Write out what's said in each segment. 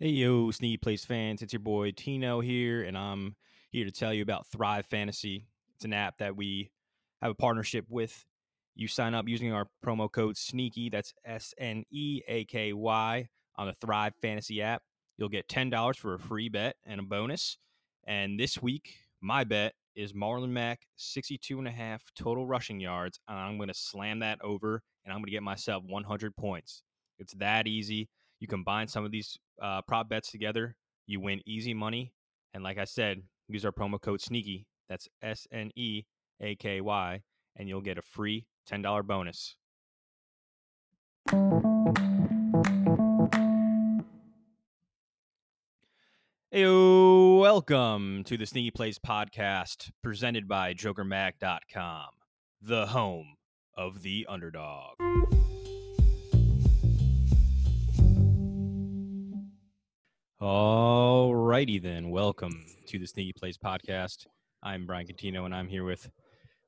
Hey yo, Sneaky Plays fans, it's your boy Tino here, and I'm here to tell you about Thrive Fantasy. It's an app that we have a partnership with. You sign up using our promo code SNEAKY, that's S-N-E-A-K-Y, on the Thrive Fantasy app. You'll get $10 for a free bet and a bonus. And this week, my bet is Marlon Mack, 62.5 total rushing yards, and I'm going to slam that over, and I'm going to get myself 100 points. It's that easy. You combine some of these prop bets together, you win easy money. And like I said, use our promo code SNEAKY, that's S-N-E-A-K-Y, and you'll get a free $10 bonus. Heyo, welcome to the Sneaky Plays podcast, presented by JokerMag.com, the home of the underdog. All righty then, welcome to the Sneaky Plays podcast. I'm Brian Cantino, and I'm here with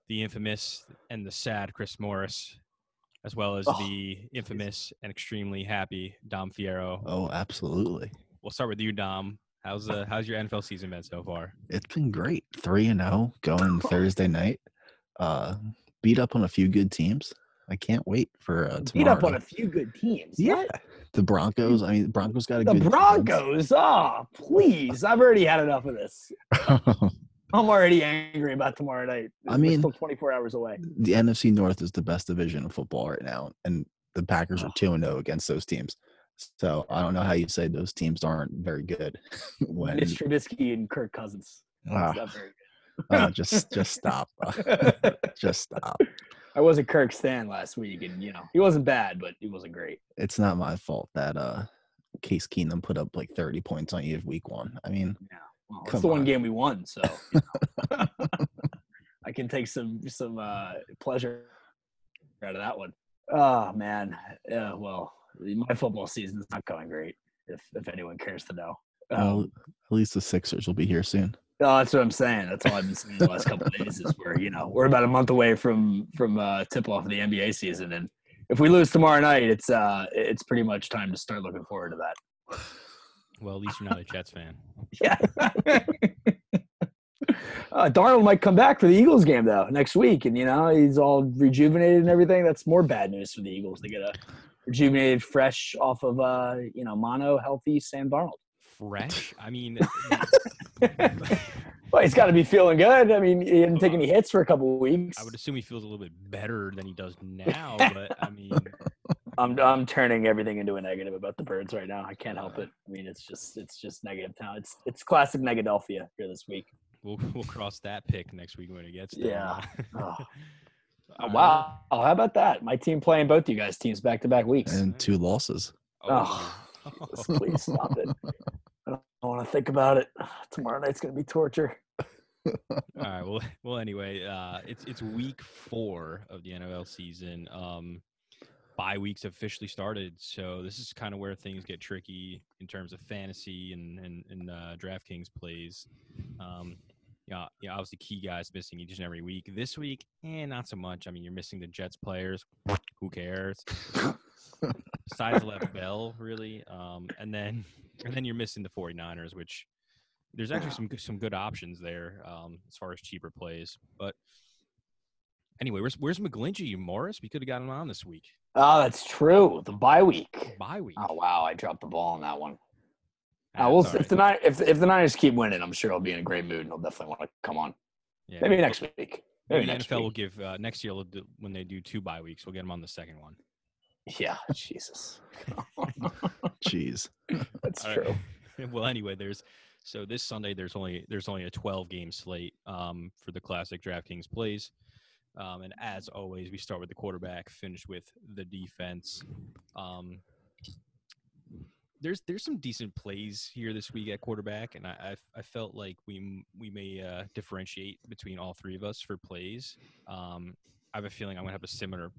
the infamous and the sad Chris Morris, as well as the infamous and extremely happy Dom Fierro. Oh, absolutely. We'll start with you, Dom. How's your NFL season been so far? It's been great. 3-0 going Thursday night. Beat up on a few good teams. I can't wait for tomorrow. Beat up on a few good teams. Yeah. What? The Broncos. I mean, the Broncos got a good defense. Oh, please. I've already had enough of this. I'm already angry about tomorrow night. I mean, we're still 24 hours away. The NFC North is the best division of football right now, and the Packers are 2-0 against those teams. So I don't know how you say those teams aren't very good. When it's Trubisky and Kirk Cousins. Not very good. Just stop. Just stop. I was a Kirk stan last week, and he wasn't bad, but he wasn't great. It's not my fault that Case Keenum put up like 30 points on you week one. I mean, well, it's the one game we won, so I can take some pleasure out of that one. Oh man, yeah. Well, my football season's not going great. If anyone cares to know, at least the Sixers will be here soon. No, that's what I'm saying. That's all I've been saying the last couple of days is we're about a month away from tip off of the NBA season, and if we lose tomorrow night, it's pretty much time to start looking forward to that. Well, at least you're not a Jets fan. Yeah. Darnell might come back for the Eagles game though next week, and he's all rejuvenated and everything. That's more bad news for the Eagles. They get a rejuvenated, fresh off of mono, healthy Sam Darnold. Fresh? I mean. Well, he's got to be feeling good. I mean, he didn't take any hits for a couple of weeks. I would assume he feels a little bit better than he does now, but I mean, I'm turning everything into a negative about the birds right now. I can't help it. I mean, it's just negative town. It's classic Negadelphia here this week. We'll cross that pick next week when it gets there. Yeah. Wow. Oh, how about that? My team playing both you guys' teams back-to-back weeks. And 2 losses. Oh. Please stop it. I don't want to think about it. Tomorrow night's going to be torture. All right. Well, anyway, it's week 4 of the NFL season. Bye weeks officially started, so this is kind of where things get tricky in terms of fantasy and DraftKings plays. Yeah, obviously key guys missing each and every week. This week, not so much. I mean, you're missing the Jets players. Who cares? Besides Lev Bell, really. And then you're missing the 49ers, which there's actually some good options there as far as cheaper plays. But anyway, where's McGlinchey, Morris? We could have gotten him on this week. Oh, that's true. The bye week. Oh, wow. I dropped the ball on that one. If the Niners keep winning, I'm sure I'll be in a great mood, and I'll definitely want to come on. Yeah, maybe next week. Maybe the NFL will give next year when they do 2 bye weeks, we'll get them on the second one. Yeah, Jesus. Jeez, that's all true. Right. Well, anyway, this Sunday there's only a 12-game slate for the classic DraftKings plays, and as always, we start with the quarterback, finish with the defense. There's some decent plays here this week at quarterback, and I felt like we may differentiate between all three of us for plays. I have a feeling I'm gonna have a similar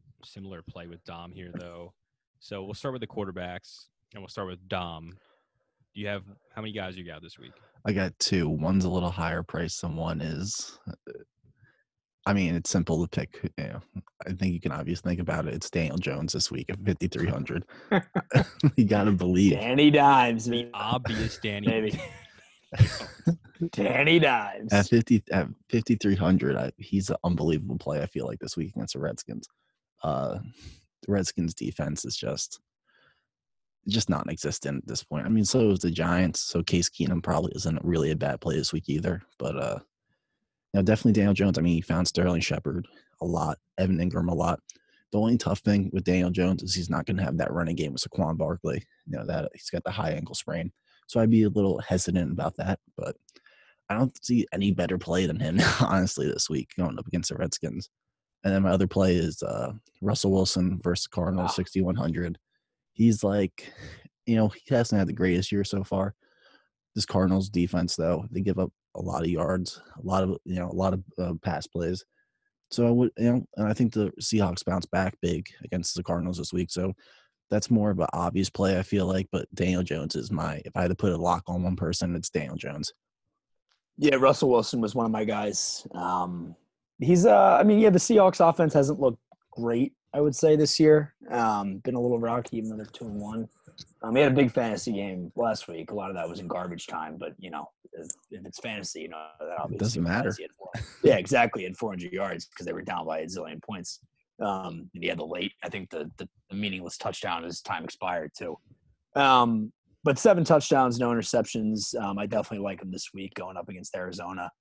play with Dom here though. So we'll start with the quarterbacks, and we'll start with Dom. Do you have how many guys you got this week? I got 2. One's a little higher priced than one is. I mean, it's simple to pick. You know, I think you can obviously think about it. It's Daniel Jones this week at 5,300. You got to believe. Danny Dimes. The obvious Danny. Danny Dimes. At 5,300, he's an unbelievable play, I feel like, this week against the Redskins. The Redskins' defense is just non-existent at this point. I mean, so is the Giants, so Case Keenum probably isn't really a bad play this week either. But now definitely Daniel Jones. I mean, he found Sterling Shepard a lot, Evan Ingram a lot. The only tough thing with Daniel Jones is he's not going to have that running game with Saquon Barkley. You know, that he's got the high ankle sprain. So I'd be a little hesitant about that, but I don't see any better play than him, honestly, this week going up against the Redskins. And then my other play is Russell Wilson versus Cardinals, wow. 6,100. He's like, you know, he hasn't had the greatest year so far. This Cardinals defense, though, they give up a lot of yards, a lot of pass plays. So I think the Seahawks bounce back big against the Cardinals this week. So that's more of an obvious play, I feel like. But Daniel Jones is if I had to put a lock on one person, it's Daniel Jones. Yeah, Russell Wilson was one of my guys. The Seahawks offense hasn't looked great, I would say, this year. Been a little rocky, even though they're 2-1. They had a big fantasy game last week. A lot of that was in garbage time, but, you know, if it's fantasy, you know, that obviously doesn't matter. Yeah, exactly. At 400 yards because they were down by a zillion points. And he had the late. I think the meaningless touchdown as time expired, too. But 7 touchdowns, no interceptions. I definitely like him this week going up against Arizona,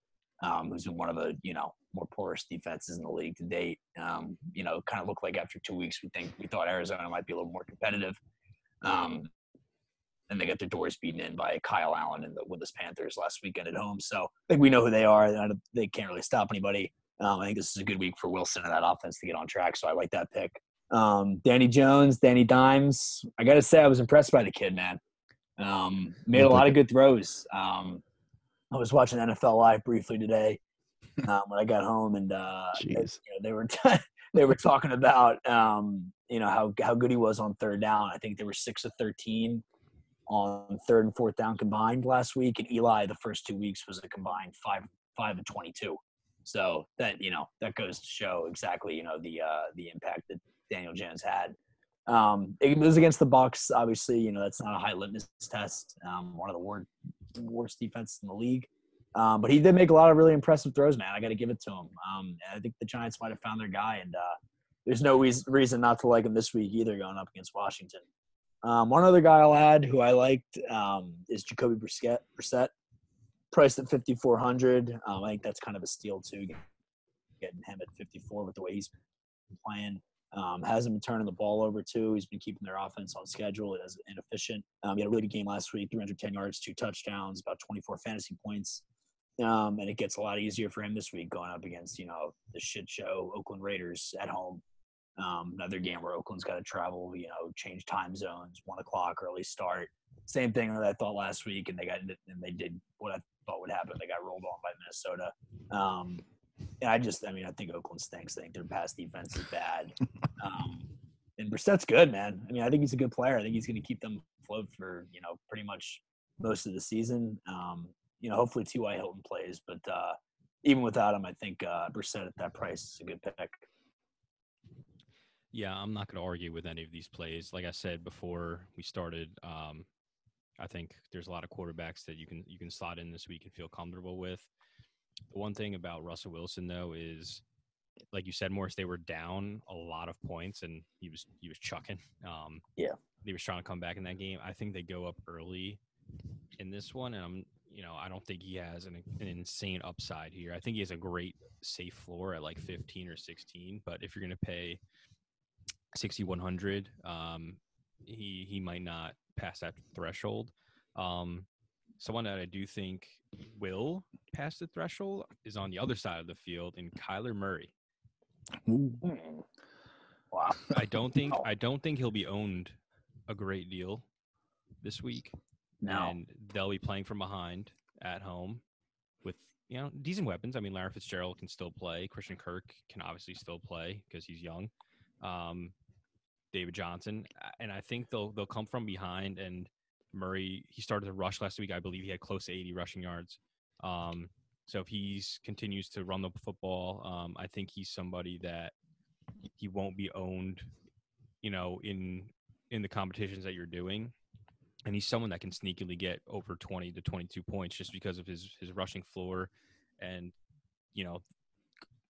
who's been one of the, you know, more porous defenses in the league to date. You know, kind of looked like after 2 weeks we thought Arizona might be a little more competitive. And they got their doors beaten in by Kyle Allen and the Woodless Panthers last weekend at home. So I think we know who they are. They can't really stop anybody. I think this is a good week for Wilson and that offense to get on track. So I like that pick. Danny Jones, Danny Dimes. I got to say I was impressed by the kid, man. Made a lot of good throws. I was watching NFL Live briefly today when I got home, and they were talking about how good he was on third down. I think they were 6 of 13 on third and fourth down combined last week, and Eli the first 2 weeks was a combined 5 of 22. So that that goes to show exactly the impact that Daniel Jones had. It was against the Bucs, obviously. That's not a high litmus test. One of the worst defense in the league. But he did make a lot of really impressive throws, man. I got to give it to him. I think the Giants might have found their guy, and there's no reason not to like him this week either going up against Washington. One other guy I'll add who I liked is Jacoby Brissett, priced at 5,400. I think that's kind of a steal, too, getting him at 54 with the way he's been playing. Hasn't been turning the ball over, too. He's been keeping their offense on schedule. It is inefficient. He had a really good game last week, 310 yards, 2 touchdowns, about 24 fantasy points. And it gets a lot easier for him this week going up against, the shit show Oakland Raiders at home. Another game where Oakland's got to travel, change time zones, 1 o'clock, early start. Same thing that I thought last week, and they did what I thought would happen. They got rolled on by Minnesota. I think Oakland stinks. I think their pass defense is bad. And Brissett's good, man. I mean, I think he's a good player. I think he's going to keep them afloat for, pretty much most of the season. Hopefully T.Y. Hilton plays. But even without him, I think Brissett at that price is a good pick. Yeah, I'm not going to argue with any of these plays. Like I said before we started, I think there's a lot of quarterbacks that you can slot in this week and feel comfortable with. The one thing about Russell Wilson, though, is, like you said, Morris, they were down a lot of points, and he was chucking. He was trying to come back in that game. I think they go up early in this one, and I don't think he has an insane upside here. I think he has a great safe floor at like 15 or 16, but if you're going to pay 6,100, he might not pass that threshold. Someone that I do think will pass the threshold is on the other side of the field in Kyler Murray. Ooh. Wow. I don't think he'll be owned a great deal this week. No. And they'll be playing from behind at home with decent weapons. I mean, Larry Fitzgerald can still play. Christian Kirk can obviously still play because he's young. David Johnson, and I think they'll come from behind, and Murray, he started to rush last week. I believe he had close to 80 rushing yards. So if he continues to run the football, I think he's somebody that he won't be owned, you know, in the competitions that you're doing. And he's someone that can sneakily get over 20 to 22 points just because of his rushing floor and, you know,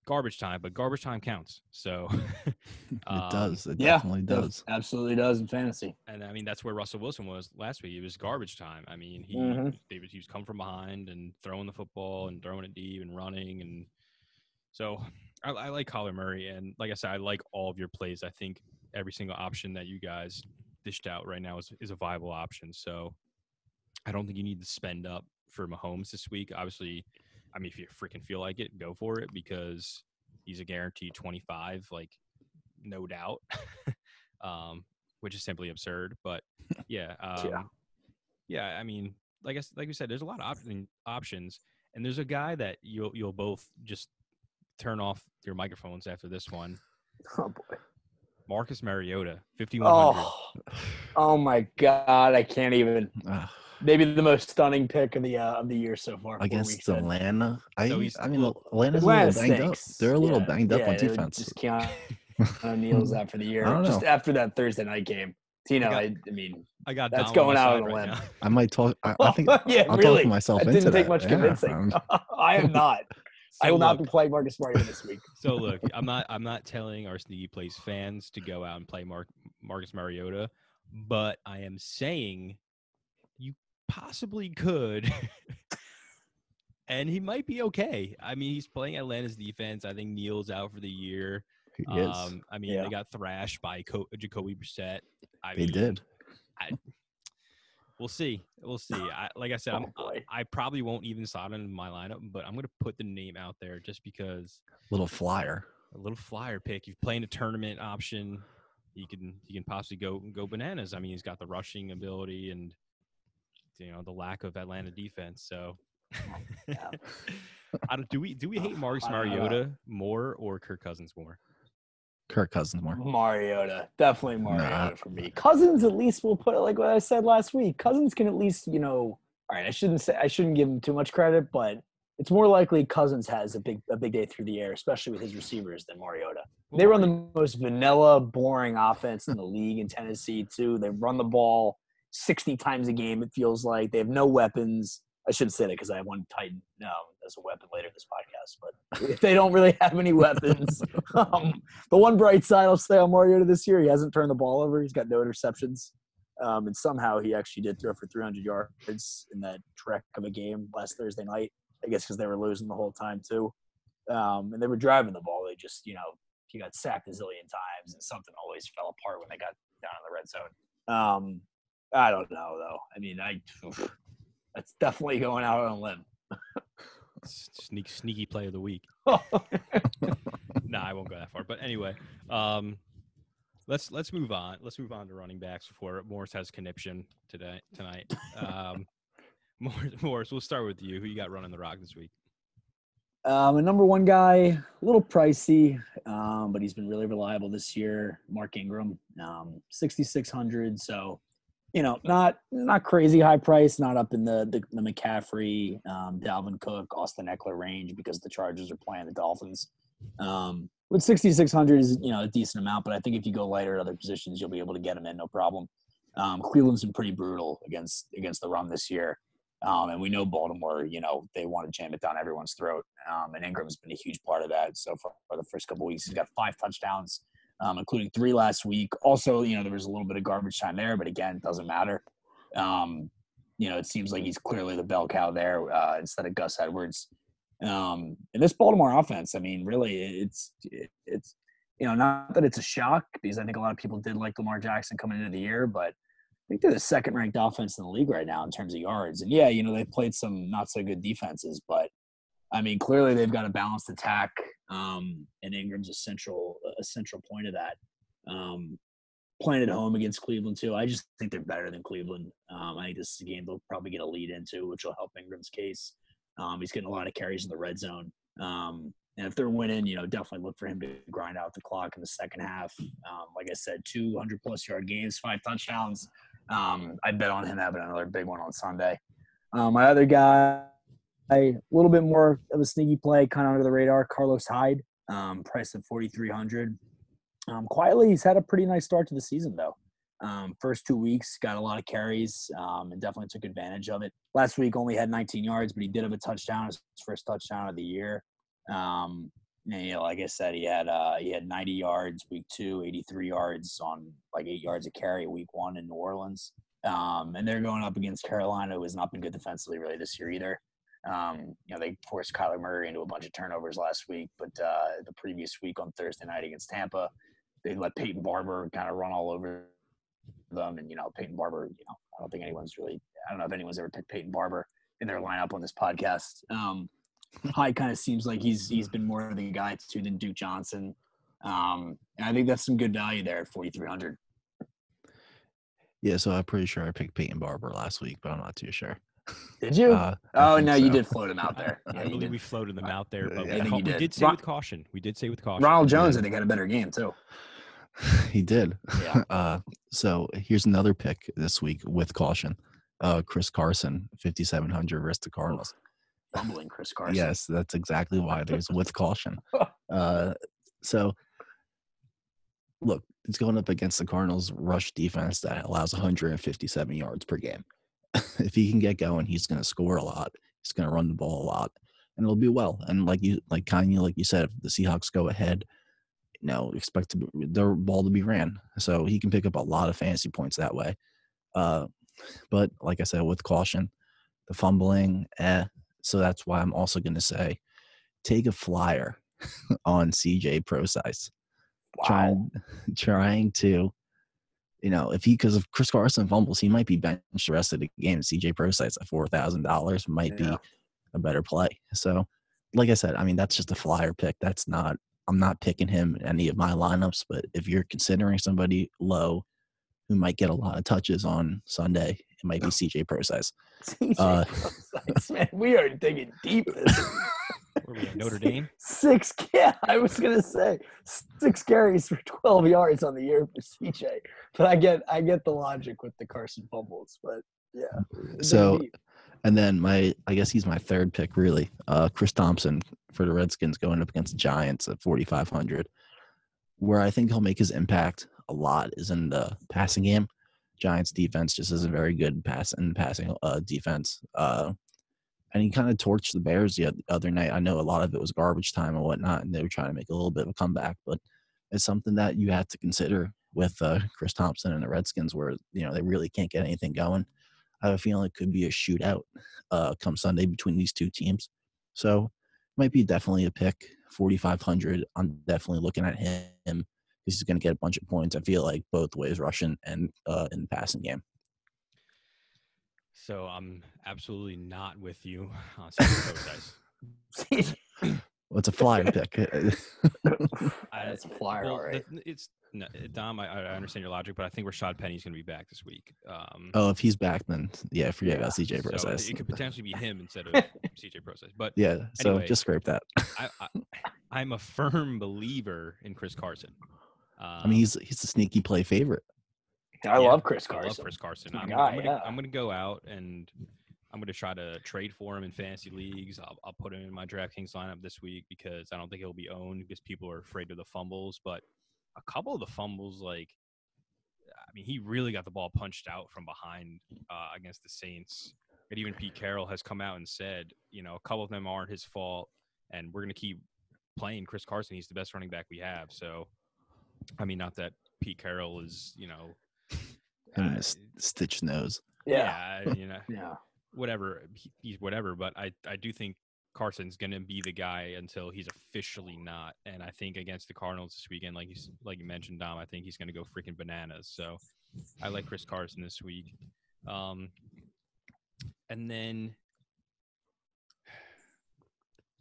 garbage time, but garbage time counts. So it does. It definitely does. Absolutely does in fantasy. And I mean, that's where Russell Wilson was last week. It was garbage time. I mean, he was coming from behind and throwing the football and throwing it deep and running. And so I like Kyler Murray. And like I said, I like all of your plays. I think every single option that you guys dished out right now is a viable option. So I don't think you need to spend up for Mahomes this week. Obviously, I mean, if you freaking feel like it, go for it because he's a guaranteed 25, like no doubt, which is simply absurd. But yeah. I mean, like I like we said, there's a lot of options, and there's a guy that you'll both just turn off your microphones after this one. Oh boy, Marcus Mariota, 5,100. Oh my God, I can't even. Maybe the most stunning pick of the year so far. Against Atlanta. Atlanta's a little banged up. They're a little banged up on defense. Just Keanu Neal's out for the year. Just after that Thursday night game. I mean, that's going out on a limb. I might talk. I'll talk myself into that. Didn't take much convincing. I am not. So I will not be playing Marcus Mariota this week. So look, I'm not telling our Sneaky Plays fans to go out and play Marcus Mariota, but I am saying you possibly could, and he might be okay. I mean, he's playing Atlanta's defense. I think Neal's out for the year. He is. I mean, they got thrashed by Jacoby Brissett. They did. We'll see. We'll see. Like I said, I probably won't even slot in my lineup, but I'm going to put the name out there just because. A little flyer pick. You're playing a tournament option. You can possibly go bananas. I mean, he's got the rushing ability and, you know, the lack of Atlanta defense. So, do we hate Marcus Mariota more or Kirk Cousins more? Kirk Cousins more. Mariota. Definitely Mariota for me. Cousins at least will put it like what I said last week. Cousins can at least, you know, all right, I shouldn't give him too much credit, but it's more likely Cousins has a big day through the air, especially with his receivers, than Mariota. They run the most vanilla, boring offense in the league in Tennessee, too. They run the ball 60 times a game, it feels like. They have no weapons. I shouldn't say that because I have one Titan now as a weapon later in this podcast, but if they don't really have any weapons. The one bright side I'll say on Mariota this year, he hasn't turned the ball over. He's got no interceptions. And somehow he actually did throw for 300 yards in that trek of a game last Thursday night, I guess because they were losing the whole time too. And they were driving the ball. They just, you know, he got sacked a zillion times and something always fell apart when they got down in the red zone. I don't know though. I mean, that's definitely going out on a limb. Sneaky play of the week. Nah, I won't go that far. But anyway, let's move on. Let's move on to running backs before Morris has conniption tonight. Morris, we'll start with you. Who you got running the rock this week? A number one guy, a little pricey, but he's been really reliable this year. Mark Ingram, 6,600. So, you know, not crazy high price, not up in the McCaffrey, Dalvin Cook, Austin Eckler range because the Chargers are playing the Dolphins. With 6,600 is, you know, a decent amount, but I think if you go lighter at other positions, you'll be able to get them in no problem. Cleveland's been pretty brutal against the run this year. And we know Baltimore, you know, they want to jam it down everyone's throat. And Ingram's been a huge part of that so far for the first couple of weeks. He's got 5 touchdowns. Including 3 last week. Also, you know, there was a little bit of garbage time there, but again, it doesn't matter. You know, it seems like he's clearly the bell cow there instead of Gus Edwards. And this Baltimore offense, I mean, really, it's you know, not that it's a shock because I think a lot of people did like Lamar Jackson coming into the year, but I think they're the second-ranked offense in the league right now in terms of yards. And, yeah, you know, they've played some not-so-good defenses, but, I mean, clearly they've got a balanced attack, and Ingram's a central point of that. Playing at home against Cleveland, too, I just think they're better than Cleveland. I think this is a game they'll probably get a lead into, which will help Ingram's case. He's getting a lot of carries in the red zone. And if they're winning, you know, definitely look for him to grind out the clock in the second half. Like I said, 200-plus-yard games, 5 touchdowns. I bet on him having another big one on Sunday. My other guy a little bit more of a sneaky play, kind of under the radar, Carlos Hyde, priced at $4,300. Quietly, he's had a pretty nice start to the season, though. First 2 weeks, got a lot of carries, and definitely took advantage of it. Last week only had 19 yards, but he did have a touchdown, his first touchdown of the year. And, you know, like I said, he had 90 yards week two, 83 yards on like 8 yards a carry week one in New Orleans. And they're going up against Carolina, who has not been good defensively really this year either. You know, they forced Kyler Murray into a bunch of turnovers last week, but the previous week on Thursday night against Tampa, they let Peyton Barber kind of run all over them. And, you know, Peyton Barber, you know, I don't know if anyone's ever picked Peyton Barber in their lineup on this podcast. Hyde kind of seems like he's been more of the guy too than Duke Johnson. And I think that's some good value there at 4,300. Yeah, so I'm pretty sure I picked Peyton Barber last week, but I'm not too sure. Did you? You did float him out there. Yeah, we floated them out there, but we did say with caution. Ronald Jones, I think, had a better game too. He did. Yeah. So here's another pick this week with caution. Chris Carson, 5,700 versus the Cardinals. Bumbling Chris Carson. Yes, that's exactly why there's with caution. So look, it's going up against the Cardinals rush defense that allows 157 yards per game. If he can get going, he's going to score a lot. He's going to run the ball a lot, and it'll be well. And like you said, if the Seahawks go ahead, you know, expect their ball to be ran. So he can pick up a lot of fantasy points that way. But like I said, with caution, the fumbling, So that's why I'm also going to say, take a flyer on CJ Procise. Wow. Trying to, you know, if Chris Carson fumbles, he might be benched the rest of the game. CJ Procise at $4,000 might be a better play. So, like I said, I mean, that's just a flyer pick. I'm not picking him in any of my lineups, but if you're considering somebody low who might get a lot of touches on Sunday, it might be CJ Procise. CJ Procise, man, we are digging deep. Were we at Notre Dame? I was gonna say 6 carries for 12 yards on the year for CJ. But I get the logic with the Carson fumbles, but yeah. So, and then I guess he's my third pick really. Chris Thompson for the Redskins going up against the Giants at 4,500. Where I think he'll make his impact a lot is in the passing game. Giants defense just isn't very good passing defense. And he kind of torched the Bears the other night. I know a lot of it was garbage time and whatnot, and they were trying to make a little bit of a comeback. But it's something that you have to consider with Chris Thompson and the Redskins, where you know they really can't get anything going. I have a feeling it could be a shootout come Sunday between these two teams. So it might be definitely a pick, 4,500. I'm definitely looking at him because he's going to get a bunch of points. I feel like both ways, rushing and in the passing game. So I'm absolutely not with you on CJ Procise. Well, it's a flyer pick. It's a flyer, all right. Dom, I understand your logic, but I think Rashad Penny's going to be back this week. If he's back, then, yeah, forget about CJ Procise. So it could potentially be him instead of CJ Procise. But yeah, so anyway, just scrape that. I'm a firm believer in Chris Carson. He's a sneaky play favorite. I love Chris Carson. I'm going to go out and I'm going to try to trade for him in fantasy leagues. I'll put him in my DraftKings lineup this week because I don't think he'll be owned because people are afraid of the fumbles. But a couple of the fumbles, he really got the ball punched out from behind against the Saints. And even Pete Carroll has come out and said, you know, a couple of them aren't his fault, and we're going to keep playing Chris Carson. He's the best running back we have. So, I mean, not that Pete Carroll is, you know, stitch nose. Yeah. You know, yeah. Whatever. He's whatever. But I do think Carson's going to be the guy until he's officially not. And I think against the Cardinals this weekend, like you mentioned, Dom, I think he's going to go freaking bananas. So I like Chris Carson this week. And then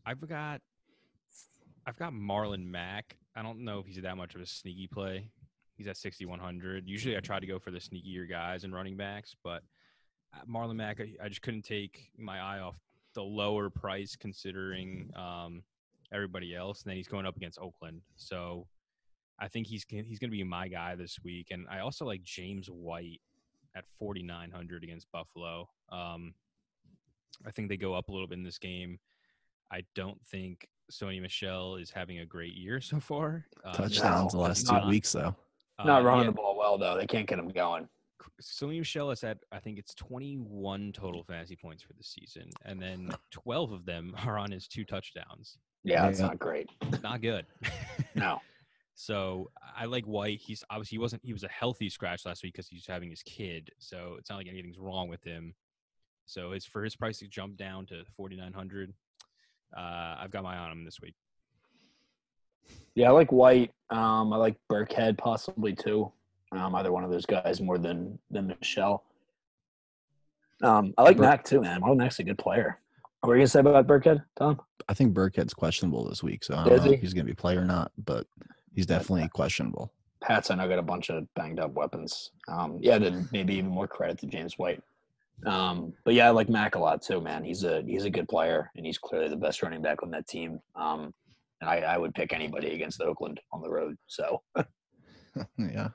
I've got Marlon Mack. I don't know if he's that much of a sneaky play. He's at 6,100. Usually I try to go for the sneakier guys and running backs, but Marlon Mack, I just couldn't take my eye off the lower price considering everybody else. And then he's going up against Oakland. So I think he's going to be my guy this week. And I also like James White at 4,900 against Buffalo. I think they go up a little bit in this game. I don't think Sony Michel is having a great year so far. Touchdowns the last 2 weeks, though. Not running the ball well, though. They can't get him going. Sony Michel has had, I think it's 21 total fantasy points for the season, and then 12 of them are on his 2 touchdowns. Yeah, that's not great. It's not good. No. So I like White. He's obviously he was a healthy scratch last week because he's having his kid. So it's not like anything's wrong with him. So it's for his price to jump down to 4,900. I've got my eye on him this week. Yeah, I like White. I like Burkhead possibly too. Either one of those guys more than Michelle. I like Mack too, man. Marlon Mack's a good player. What are you gonna say about Burkhead, Tom? I think Burkhead's questionable this week, so I don't know if he's gonna be play or not, but he's definitely questionable. Pats, I know, got a bunch of banged up weapons. Then maybe even more credit to James White. But yeah, I like Mack a lot too, man. He's a good player, and he's clearly the best running back on that team. And I would pick anybody against Oakland on the road. So yeah.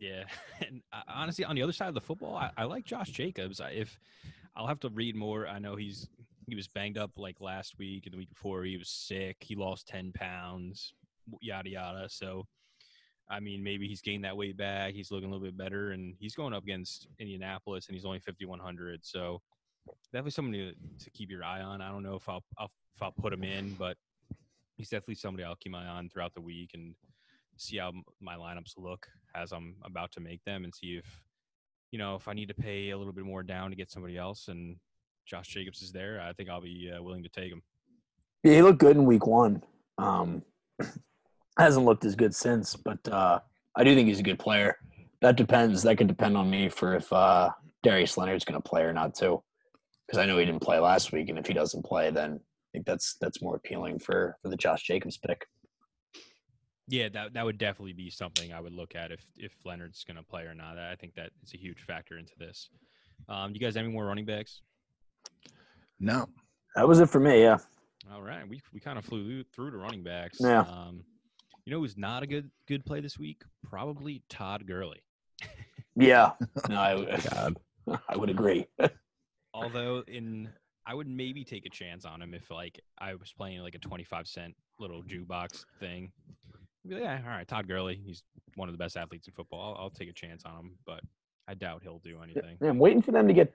Yeah, and honestly, on the other side of the football, I like Josh Jacobs. I'll have to read more. I know he was banged up like last week and the week before. He was sick. He lost 10 pounds, yada, yada. So, I mean, maybe he's gained that weight back. He's looking a little bit better, and he's going up against Indianapolis, and he's only 5,100. So, definitely somebody to keep your eye on. I don't know if I'll put him in, but he's definitely somebody I'll keep my eye on throughout the week and see how my lineups look as I'm about to make them, and see if I need to pay a little bit more down to get somebody else, and Josh Jacobs is there, I think I'll be willing to take him. Yeah, he looked good in week one. Hasn't looked as good since, but I do think he's a good player. That depends. That could depend on me for if Darius Leonard's going to play or not too, because I know he didn't play last week, and if he doesn't play, then I think that's more appealing for the Josh Jacobs pick. Yeah, that would definitely be something I would look at if Leonard's going to play or not. I think that it's a huge factor into this. You guys have any more running backs? No. That was it for me, yeah. All right. We kind of flew through to running backs. Yeah. You know who's not a good play this week? Probably Todd Gurley. Yeah. No, I would agree. Although I would maybe take a chance on him if I was playing a 25-cent little jukebox thing. Yeah, all right, Todd Gurley. He's one of the best athletes in football. I'll take a chance on him, but I doubt he'll do anything. Yeah, I'm waiting for them to get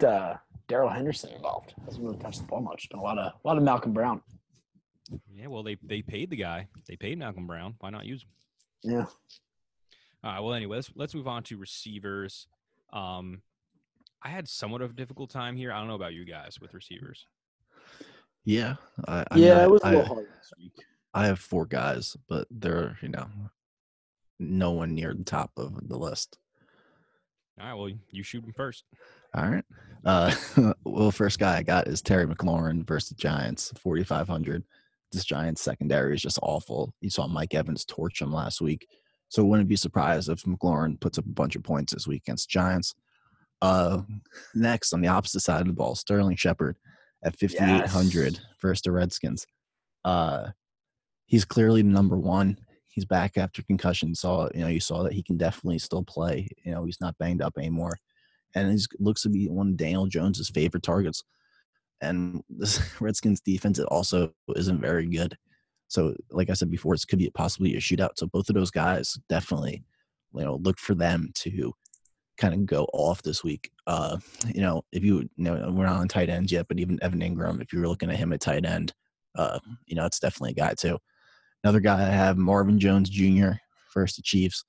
Darrell Henderson involved. Hasn't really touched the ball much. Been a lot of Malcolm Brown. Yeah, well, they paid the guy. They paid Malcolm Brown. Why not use him? Yeah. All right. Well, anyway, let's move on to receivers. I had somewhat of a difficult time here. I don't know about you guys with receivers. Yeah. It was a little hard this week. I have 4 guys, but they're, no one near the top of the list. All right, well, you shoot them first. All right. First guy I got is Terry McLaurin versus the Giants, 4,500. This Giants secondary is just awful. You saw Mike Evans torch him last week. So wouldn't be surprised if McLaurin puts up a bunch of points this week against Giants. Next, on the opposite side of the ball, Sterling Shepard at 5,800 versus the Redskins. He's clearly number one. He's back after concussion. You saw that he can definitely still play. He's not banged up anymore. And he looks to be one of Daniel Jones' favorite targets. And this Redskins defense, it also isn't very good. So, like I said before, it could be possibly a shootout. So both of those guys definitely, look for them to kind of go off this week. If we're not on tight ends yet, but even Evan Ingram, if you were looking at him at tight end, it's definitely a guy too. Another guy I have, Marvin Jones Jr. versus the Chiefs.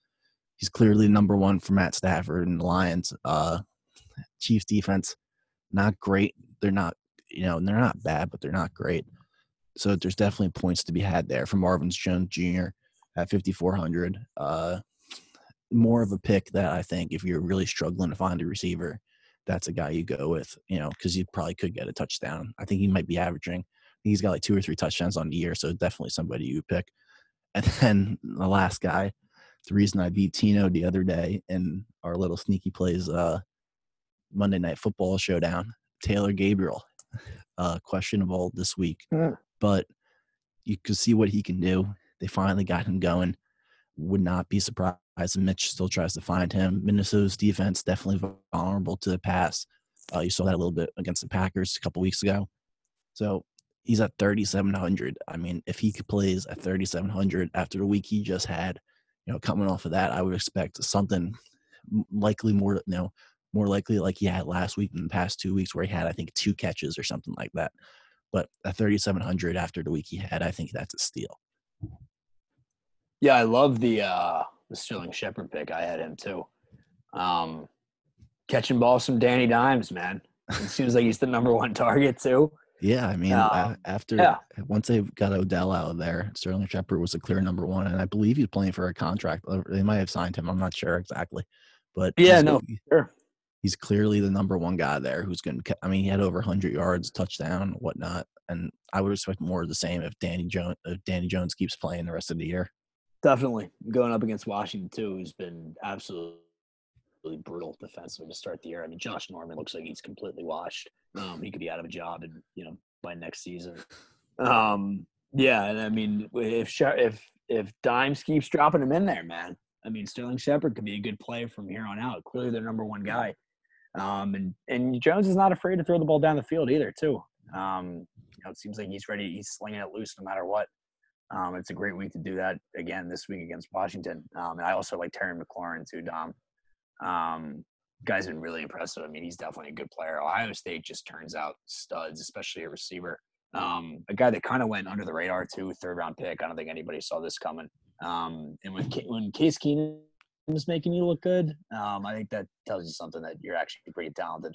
He's clearly number one for Matt Stafford and the Lions. Chiefs defense, not great. They're not, they're not bad, but they're not great. So there's definitely points to be had there for Marvin Jones Jr. at 5,400. More of a pick that I think if you're really struggling to find a receiver, that's a guy you go with, because you probably could get a touchdown. I think he might be averaging. He's got 2 or 3 touchdowns on the year, so definitely somebody you pick. And then the last guy, the reason I beat Tino the other day in our little Sneaky Plays Monday Night Football showdown, Taylor Gabriel, questionable this week. Yeah. But you could see what he can do. They finally got him going. Would not be surprised if Mitch still tries to find him. Minnesota's defense definitely vulnerable to the pass. You saw that a little bit against the Packers a couple weeks ago. So he's at 3,700. I mean, if he plays at 3,700 after the week he just had, you know, coming off of that, I would expect something likely more, you know, more likely like he had last week in the past 2 weeks where he had, I think, 2 catches or something like that. But at 3,700 after the week he had, I think that's a steal. Yeah, I love the Sterling Shepard pick. I had him too. Catching balls from Danny Dimes, man. It seems like he's the #1 target too. Yeah, I mean, once they got Odell out of there, Sterling Shepard was a clear #1, and I believe he's playing for a contract. They might have signed him. I'm not sure exactly, but he's clearly the #1 guy there. Who's going to? I mean, he had over 100 yards, touchdown, whatnot, and I would expect more of the same if Danny Jones keeps playing the rest of the year. Definitely going up against Washington too, who's been absolutely brutal defensively to start the year. I mean, Josh Norman looks like he's completely washed. He could be out of a job, and you know, by next season. Yeah, and I mean, if Dimes keeps dropping him in there, man, I mean, Sterling Shepard could be a good play from here on out. Clearly, their #1 guy, and Jones is not afraid to throw the ball down the field either, too. You know, it seems like he's ready. He's slinging it loose no matter what. It's a great week to do that again this week against Washington. And I also like Terry McLaurin too, Dom. Guy's been really impressive. I mean, he's definitely a good player. Ohio State just turns out studs, especially a receiver. A guy that kind of went under the radar too, 3rd-round pick. I don't think anybody saw this coming. And when Case Keenum is making you look good, I think that tells you something that you're actually pretty talented.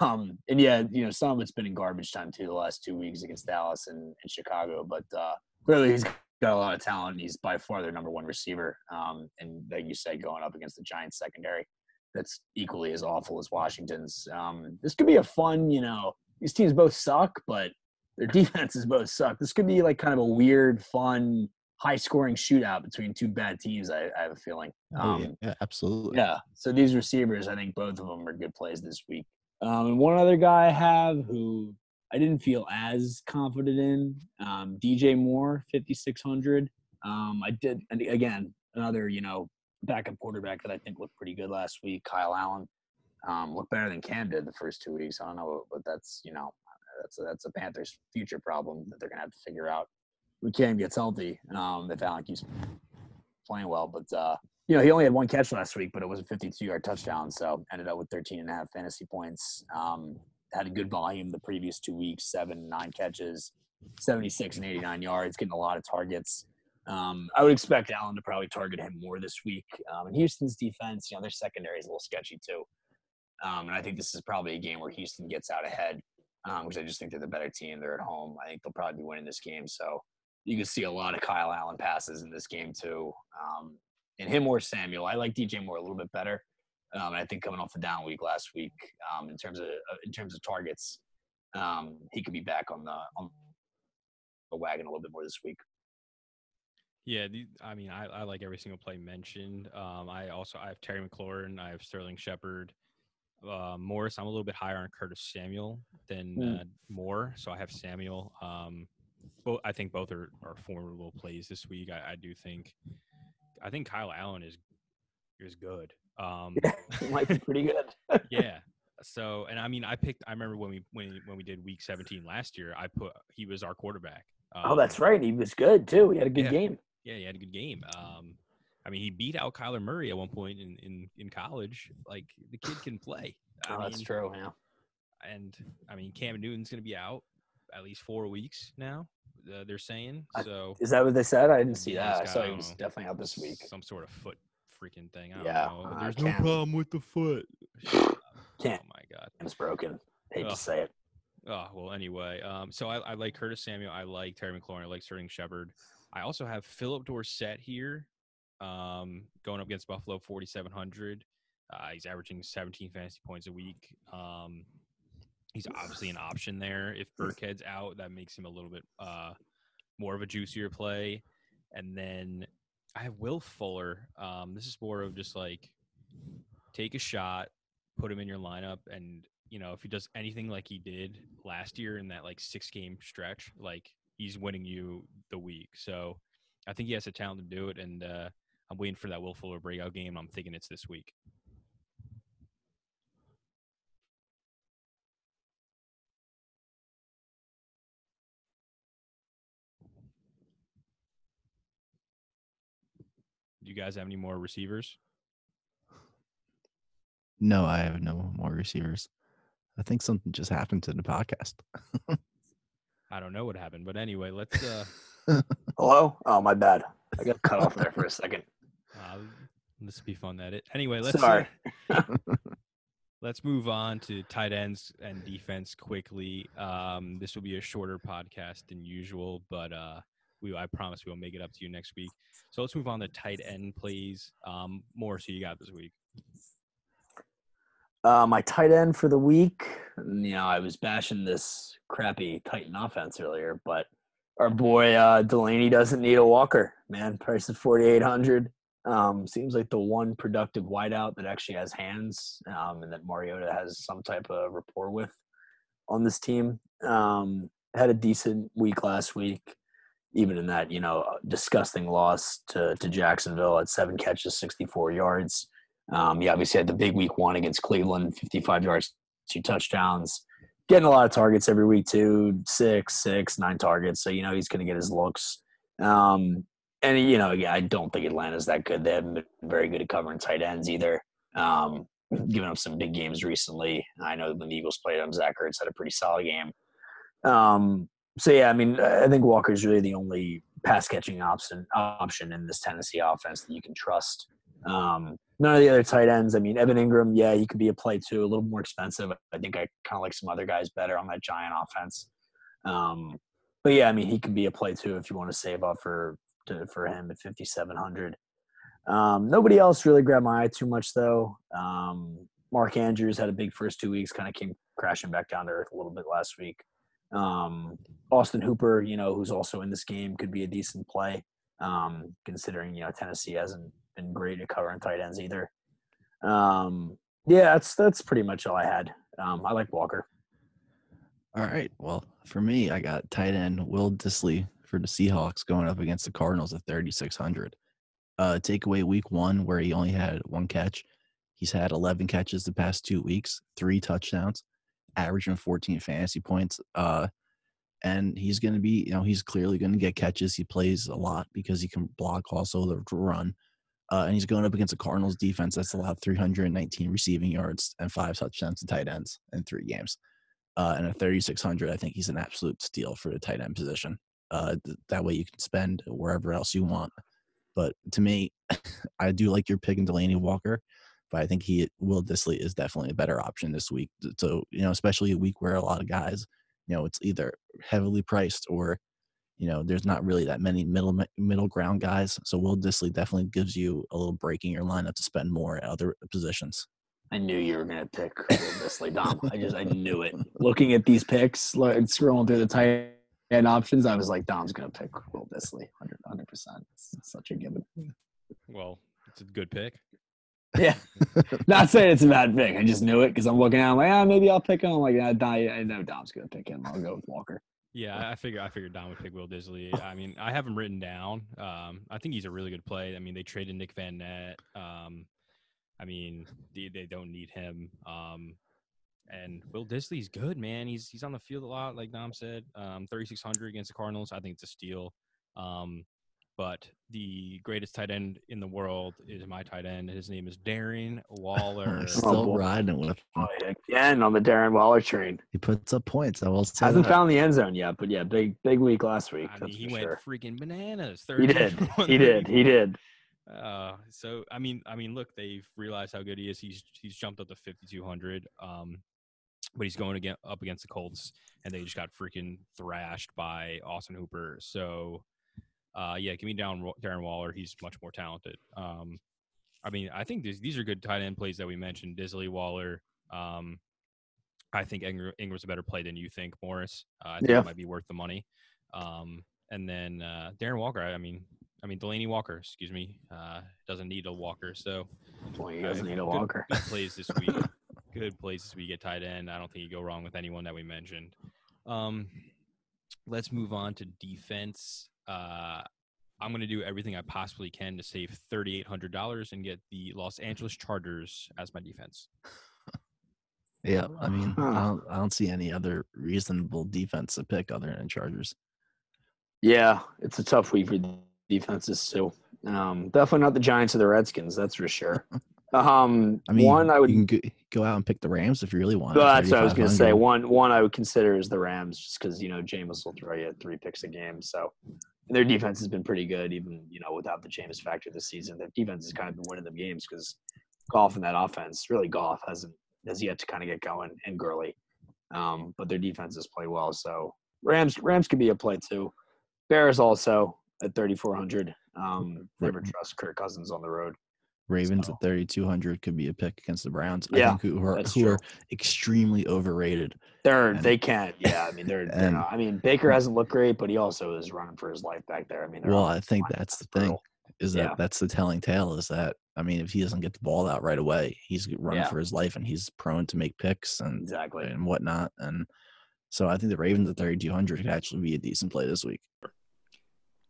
And yeah, you know, some of it's been in garbage time too the last 2 weeks against Dallas and Chicago, but clearly he's got a lot of talent. He's by far their #1 receiver. And like you said, going up against the Giants secondary, that's equally as awful as Washington's. This could be a fun, you know, these teams both suck, but their defenses both suck. This could be like kind of a weird, fun, high-scoring shootout between two bad teams, I have a feeling. Yeah, absolutely. Yeah, so these receivers, I think both of them are good plays this week. And one other guy I have who I didn't feel as confident in, DJ Moore, 5,600. I did, and again, another, you know, backup quarterback that I think looked pretty good last week, Kyle Allen. Looked better than Cam did the first 2 weeks. I don't know, but that's, you know, that's a Panthers future problem that they're going to have to figure out when Cam gets healthy, if Allen keeps playing well. But, you know, he only had 1 catch last week, but it was a 52-yard touchdown, so ended up with 13.5 fantasy points. Had a good volume the previous 2 weeks, 7, 9 catches, 76 and 89 yards, getting a lot of targets. I would expect Allen to probably target him more this week. And Houston's defense, you know, their secondary is a little sketchy too. And I think this is probably a game where Houston gets out ahead, because I just think they're the better team. They're at home. I think they'll probably be winning this game. So you can see a lot of Kyle Allen passes in this game too. And him or Samuel, I like DJ Moore a little bit better. And I think coming off the down week last week, in terms of targets, he could be back on the wagon a little bit more this week. Yeah, I mean, I like every single play mentioned. I have Terry McLaurin, I have Sterling Shepard, Morris. I'm a little bit higher on Curtis Samuel than Moore, so I have Samuel. I think both are formidable plays this week. I think Kyle Allen is good. He might be pretty good. Yeah. So, and I mean, I remember when we did week 17 last year, he was our quarterback. That's right. He was good too. He had a good game. Yeah, he had a good game. I mean, he beat out Kyler Murray at one point in college. Like, the kid can play. That's true. Yeah. And I mean, Cam Newton's going to be out at least 4 weeks now. They're saying so. Is that what they said? I didn't see that. So he was definitely out this week. Some sort of foot freaking thing. I don't know. There's no problem with the foot. Can't. Oh my God, it's broken. Hate to say it. Oh, well, anyway, so I like Curtis Samuel. I like Terry McLaurin. I like Sterling Shepard. I also have Philip Dorsett here, going up against Buffalo, 4,700. He's averaging 17 fantasy points a week. He's obviously an option there. If Burkhead's out, that makes him a little bit more of a juicier play. And then I have Will Fuller. This is more of just like take a shot, put him in your lineup, and you know, if he does anything like he did last year in that like 6-game stretch, like he's winning you the week. So I think he has the talent to do it. And I'm waiting for that Will Fuller breakout game. I'm thinking it's this week. you guys have any more receivers? No, I have no more receivers. I think something just happened to the podcast. I don't know what happened, but anyway, let's Hello? Oh, my bad. I got cut off there for a second. This will be fun. Anyway, let's move on to tight ends and defense quickly. This will be a shorter podcast than usual, but I promise we will make it up to you next week. So let's move on to tight end plays. Morris, who you got this week? My tight end for the week. You know, I was bashing this crappy Titan offense earlier, but our boy Delaney doesn't need a walker, man. Price of $4,800. Seems like the one productive wideout that actually has hands and that Mariota has some type of rapport with on this team. Had a decent week last week, even in that, you know, disgusting loss to Jacksonville at 7 catches, 64 yards. He obviously had the big week one against Cleveland, 55 yards, 2 touchdowns. Getting a lot of targets every week, too. 6, 9 targets. So, you know, he's going to get his looks. And, you know, I don't think Atlanta's that good. They haven't been very good at covering tight ends either. Giving up some big games recently. I know when the Eagles played them, Zach Ertz had a pretty solid game. So, yeah, I mean, I think Walker's really the only pass-catching option in this Tennessee offense that you can trust. None of the other tight ends. I mean, Evan Ingram, yeah, he could be a play too, a little more expensive. I think I kind of like some other guys better on that Giant offense. But, yeah, I mean, he could be a play too if you want to save up for him at 5,700. Nobody else really grabbed my eye too much, though. Mark Andrews had a big first 2 weeks, kind of came crashing back down to earth a little bit last week. Austin Hooper, you know, who's also in this game, could be a decent play, considering, you know, Tennessee hasn't been great at covering tight ends either. Yeah, that's pretty much all I had. I like Walker. All right. Well, for me, I got tight end Will Dissly for the Seahawks going up against the Cardinals at 3,600. Take away week one where he only had 1 catch. He's had 11 catches the past 2 weeks, 3 touchdowns, averaging 14 fantasy points. And he's going to be, you know, he's clearly going to get catches. He plays a lot because he can block also the run. And he's going up against the Cardinals defense that's allowed 319 receiving yards and 5 touchdowns to tight ends in 3 games. And at 3,600, I think he's an absolute steal for the tight end position. That way you can spend wherever else you want. But to me, I do like your pick in Delaney Walker, but I think Will Dissly is definitely a better option this week. So, you know, especially a week where a lot of guys, you know, it's either heavily priced or, you know, there's not really that many middle ground guys. So Will Dissly definitely gives you a little break in your lineup to spend more at other positions. I knew you were going to pick Will Dissly, Dom. I knew it. Looking at these picks, like scrolling through the tight end options, I was like, Dom's going to pick Will Dissly 100%. It's such a given. Well, it's a good pick. Yeah. Not saying it's a bad pick. I just knew it because I'm looking at him like, maybe I'll pick him. I'm like, I know Dom's going to pick him. I'll go with Walker. Yeah, I figured Dom would pick Will Dissly. I mean, I have him written down. I think he's a really good play. I mean, they traded Nick Van Nett. I mean, they don't need him. And Will Disley's good, man. He's on the field a lot, like Dom said. 3,600 against the Cardinals. I think it's a steal. But the greatest tight end in the world is my tight end. His name is Darren Waller. Still riding with him. Again on the Darren Waller train. He puts up points. I will say hasn't found the end zone yet, but yeah, big week last week. I mean, he went freaking bananas. He did. So I mean, look, they've realized how good he is. He's jumped up to 5,200. But he's going up against the Colts, and they just got freaking thrashed by Austin Hooper. So. Yeah, give me down Darren Waller. He's much more talented. I mean, I think these are good tight end plays that we mentioned. Dissly, Waller. I think Ingram's a better play than you think, Morris. I think it might be worth the money. And then Darren Walker. I mean Delaney Walker. Excuse me. Doesn't need a walker. So boy, he doesn't need a walker. Good plays this week. Good plays this week at tight end. I don't think you go wrong with anyone that we mentioned. Let's move on to defense. I'm going to do everything I possibly can to save $3,800 and get the Los Angeles Chargers as my defense. Yeah, I mean, I don't see any other reasonable defense to pick other than Chargers. Yeah, it's a tough week for defenses too. Definitely not the Giants or the Redskins, that's for sure. I mean, one I would you can go out and pick the Rams if you really want. That's what I was going to say. One I would consider is the Rams, just because Jameis will throw you 3 picks a game. So and their defense has been pretty good, even without the Jameis factor this season. Their defense has kind of been winning them games because Goff and that offense, really Goff has yet to kind of get going, and Gurley. But their defenses play well, so Rams could be a play too. Bears also at 3,400. Never trust Kirk Cousins on the road. Ravens at 3,200 could be a pick against the Browns. I think who are extremely overrated. They're not. I mean, Baker hasn't looked great, but he also is running for his life back there. I mean, I think that's the thing. That's the telling tale is that, I mean, if he doesn't get the ball out right away, he's running for his life, and he's prone to make picks and whatnot. And so I think the Ravens at 3,200 could actually be a decent play this week.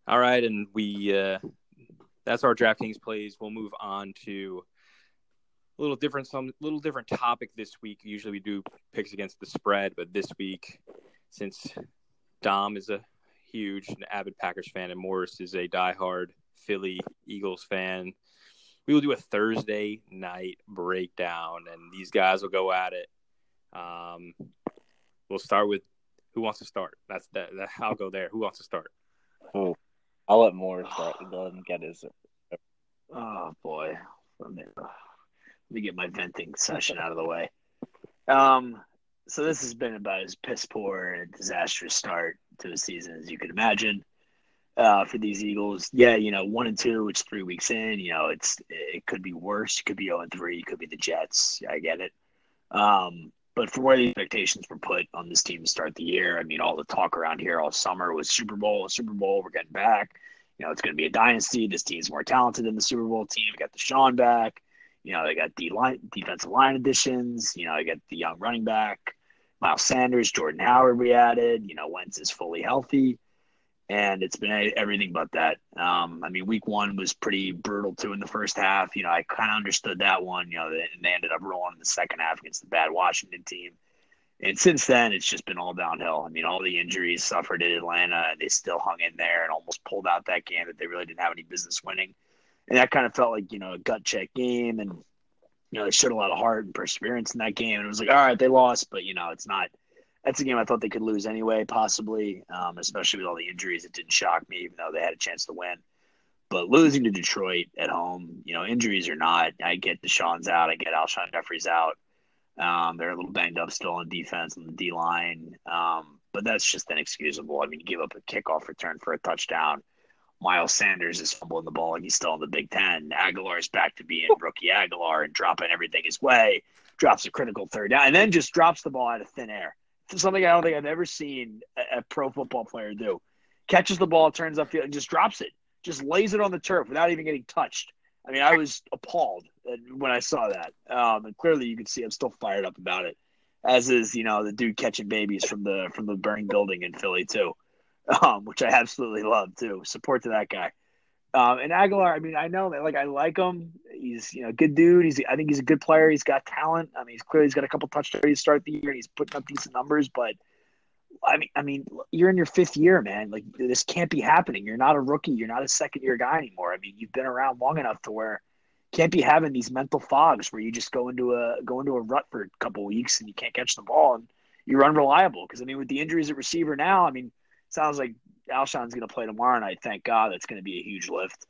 All right, and that's our DraftKings plays. We'll move on to a little different topic this week. Usually we do picks against the spread, but this week, since Dom is a huge and avid Packers fan and Morris is a diehard Philly Eagles fan, we will do a Thursday night breakdown, and these guys will go at it. We'll start with who wants to start. I'll go there. Who wants to start? Oh, I'll let Morris start. Let him get his. Oh boy, let me get my venting session out of the way. So this has been about as piss poor and disastrous start to the season as you could imagine. For these Eagles, 1-2, it's 3 weeks in. It could be worse. It could be 0-3. It could be the Jets. I get it. But for where the expectations were put on this team to start the year, I mean, all the talk around here all summer was Super Bowl, we're getting back. It's going to be a dynasty. This team's more talented than the Super Bowl team. We got Deshaun back. They got defensive line additions. They got the young running back, Miles Sanders, Jordan Howard we added. Wentz is fully healthy. And it's been everything but that. I mean, week one was pretty brutal, too, in the first half. I kind of understood that one. And they ended up rolling in the second half against the bad Washington team. And since then, it's just been all downhill. I mean, all the injuries suffered at Atlanta, they still hung in there and almost pulled out that game that they really didn't have any business winning. And that kind of felt like, a gut check game. And, they showed a lot of heart and perseverance in that game. And it was like, all right, they lost, but, it's not – that's a game I thought they could lose anyway, possibly, especially with all the injuries. It didn't shock me, even though they had a chance to win. But losing to Detroit at home, injuries or not, I get Deshaun's out. I get Alshon Jeffrey's out. They're a little banged up still on defense on the D-line. But that's just inexcusable. I mean, you give up a kickoff return for a touchdown. Miles Sanders is fumbling the ball, and he's still in the Big Ten. Aguilar's back to being rookie Aguilar and dropping everything his way. Drops a critical third down, and then just drops the ball out of thin air. Something I don't think I've ever seen a pro football player do. Catches the ball, turns upfield, and just drops it. Just lays it on the turf without even getting touched. I mean, I was appalled when I saw that. And clearly you can see I'm still fired up about it, as is, the dude catching babies from the burning building in Philly too, which I absolutely love too. Support to that guy. And Aguilar, I mean, I know that I like him. He's, a good dude. I think he's a good player. He's got talent. I mean, he's got a couple touchdowns to start the year, and he's putting up decent numbers. But I mean, you're in your 5th year, man. This can't be happening. You're not a rookie. You're not a 2nd-year guy anymore. I mean, you've been around long enough to where you can't be having these mental fogs where you just go into a rut for a couple weeks and you can't catch the ball and you're unreliable. Because I mean, with the injuries at receiver now, I mean, it sounds like Alshon's going to play tomorrow night. Thank God. That's going to be a huge lift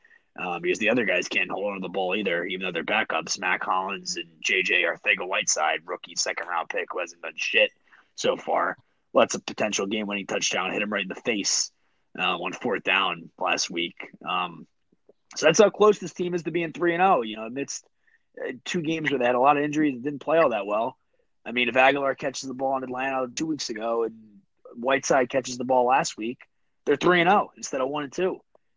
because the other guys can't hold on to the ball either, even though they're backups. Mac Hollins and J.J. Arcega-Whiteside, rookie 2nd-round pick who hasn't done shit so far. Lots of potential game-winning touchdown. Hit him right in the face on 4th down last week. So that's how close this team is to being 3-0, amidst 2 games where they had a lot of injuries and didn't play all that well. I mean, if Aguilar catches the ball in Atlanta 2 weeks ago and Whiteside catches the ball last week, they're 3-0 instead of 1-2,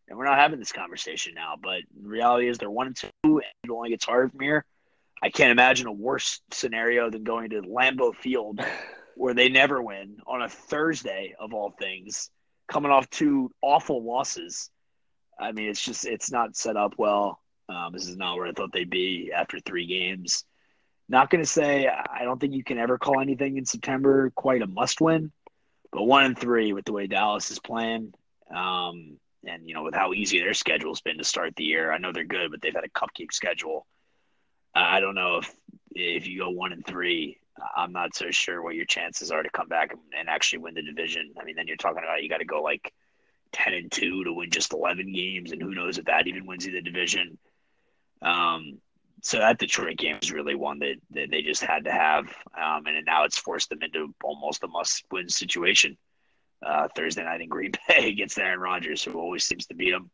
and we're not having this conversation now. But the reality is they're 1-2, and it only gets harder from here. I can't imagine a worse scenario than going to Lambeau Field, where they never win, on a Thursday of all things, coming off 2 awful losses. I mean, it's not set up well. This is not where I thought they'd be after 3 games. Not going to say I don't think you can ever call anything in September quite a must-win. But 1-3 with the way Dallas is playing, And, you know, with how easy their schedule's been to start the year, I know they're good, but they've had a cupcake schedule. I don't know if you go 1-3, I'm not so sure what your chances are to come back and actually win the division. I mean, then you're talking about you got to go like 10-2 to win just 11 games, and who knows if that even wins you the division. So that Detroit game is really one that they just had to have, and now it's forced them into almost a must-win situation. Thursday night in Green Bay against Aaron Rodgers, who always seems to beat them.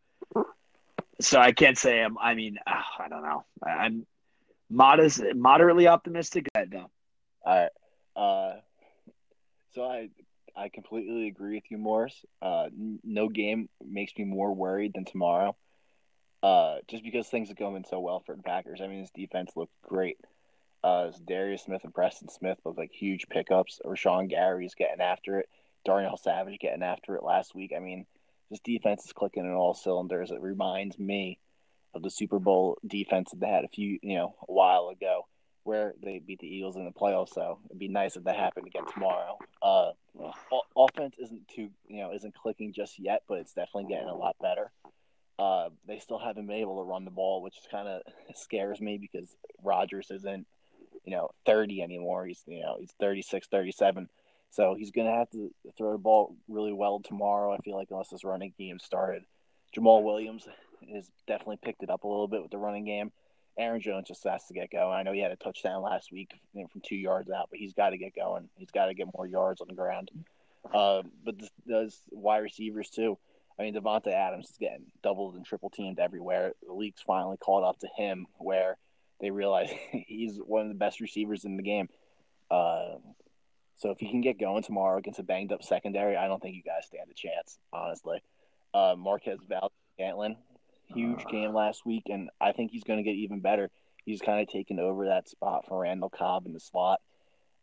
So I can't say I don't know. I'm moderately optimistic. So I completely agree with you, Morris. No game makes me more worried than tomorrow. Just because things are going so well for the Packers. I mean, his defense looked great. Darius Smith and Preston Smith looked like huge pickups. Rashawn Gary's getting after it. Darnell Savage getting after it last week. I mean, this defense is clicking in all cylinders. It reminds me of the Super Bowl defense that they had a while ago, where they beat the Eagles in the playoffs. So it'd be nice if that happened again tomorrow. Offense isn't isn't clicking just yet, but it's definitely getting a lot better. They still haven't been able to run the ball, which kind of scares me because Rodgers isn't 30 anymore. He's he's 36, 37. So he's going to have to throw the ball really well tomorrow, I feel like, unless this running game started. Jamal Williams has definitely picked it up a little bit with the running game. Aaron Jones just has to get going. I know he had a touchdown last week from 2 yards out, but he's got to get going. He's got to get more yards on the ground. But those wide receivers, too. I mean, Devonta Adams is getting doubled and triple teamed everywhere. The league's finally called up to him where they realize he's one of the best receivers in the game. So if he can get going tomorrow against a banged-up secondary, I don't think you guys stand a chance, honestly. Marquez Valdes-Scantling, huge game last week, and I think he's going to get even better. He's kind of taken over that spot for Randall Cobb in the slot.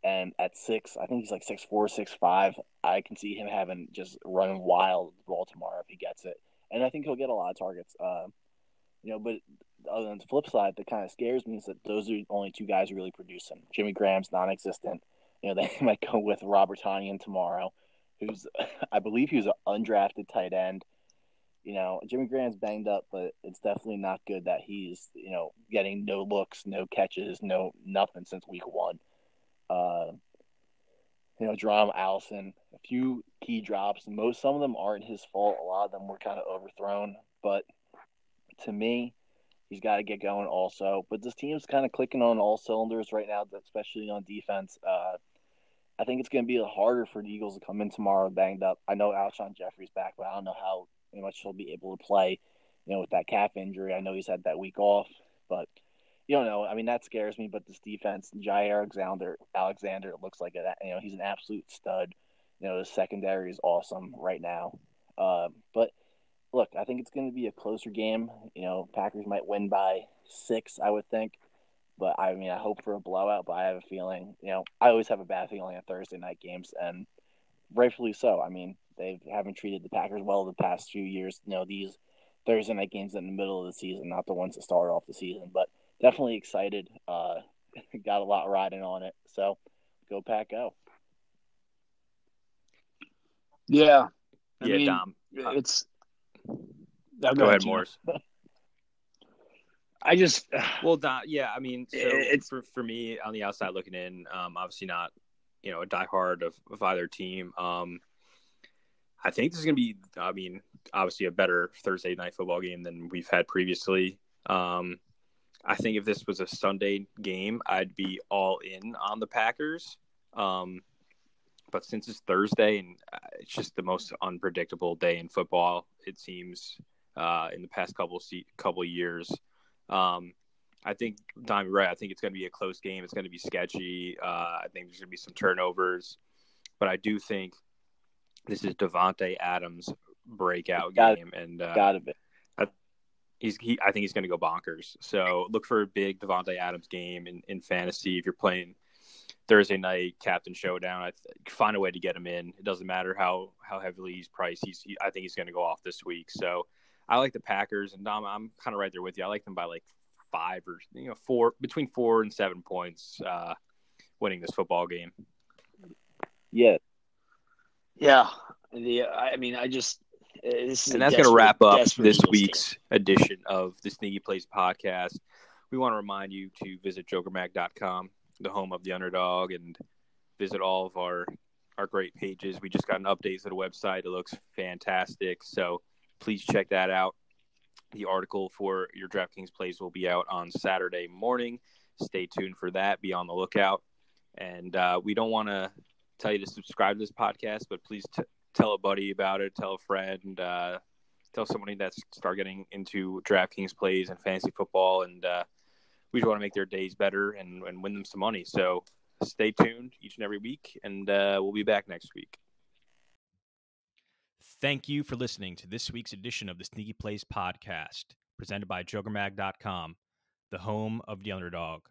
And at 6, I think he's like 6'4", 6'5", I can see him having just running wild with the ball tomorrow if he gets it. And I think he'll get a lot of targets. But other than the flip side, that kind of scares me is that those are the only two guys really producing. Jimmy Graham's non-existent. They might go with Robert Tonyan tomorrow, who's, I believe, he was an undrafted tight end. Jimmy Graham's banged up, but it's definitely not good that he's, getting no looks, no catches, no nothing since week 1. Jerome Allison, a few key drops. Some of them aren't his fault. A lot of them were kind of overthrown, but to me, he's got to get going also. But this team's kind of clicking on all cylinders right now, especially on defense. I think it's going to be harder for the Eagles to come in tomorrow banged up. I know Alshon Jeffrey's back, but I don't know how much he'll be able to play, with that calf injury. I know he's had that week off, but you don't know. I mean, that scares me, but this defense, Jair Alexander looks like he's an absolute stud. The secondary is awesome right now. But look, I think it's going to be a closer game. Packers might win by 6, I would think. But, I mean, I hope for a blowout, but I have a feeling, I always have a bad feeling on Thursday night games, and rightfully so. I mean, they haven't treated the Packers well the past few years. These Thursday night games in the middle of the season, not the ones that start off the season. But definitely excited. Got a lot riding on it. So, go Pack, go. Yeah. I mean, Dom. It's... Go ahead, Morris. It's for me on the outside looking in, obviously not, a diehard of either team. I think this is going to be, obviously a better Thursday night football game than we've had previously. I think if this was a Sunday game, I'd be all in on the Packers. But since it's Thursday and it's just the most unpredictable day in football, it seems, in the past couple years, I think Dom, you're right. I think it's going to be a close game. It's going to be sketchy. I think there's going to be some turnovers, but I do think this is Devonta Adams' breakout game, and I think he's going to go bonkers. So look for a big Devonta Adams game in fantasy if you're playing Thursday night captain showdown. Find a way to get him in. It doesn't matter how heavily he's priced. I think he's going to go off this week. So I like the Packers, and Dom, I'm kind of right there with you. I like them by like 5 or 4, between 4 and 7 points, winning this football game. Yeah. I mean, I just And that's going to wrap up this week's edition of the Sneaky Plays podcast. We want to remind you to visit JokerMag.com, the home of the underdog, and visit all of our great pages. We just got an update to the website. It looks fantastic. So please check that out. The article for your DraftKings plays will be out on Saturday morning. Stay tuned for that. Be on the lookout. And we don't want to tell you to subscribe to this podcast, but please tell a buddy about it. Tell a friend. Tell somebody that's start getting into DraftKings plays and fantasy football. And we just want to make their days better and win them some money. So stay tuned each and every week, and we'll be back next week. Thank you for listening to this week's edition of the Sneaky Plays podcast, presented by JokerMag.com, the home of the underdog.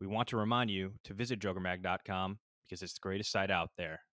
We want to remind you to visit JokerMag.com because it's the greatest site out there.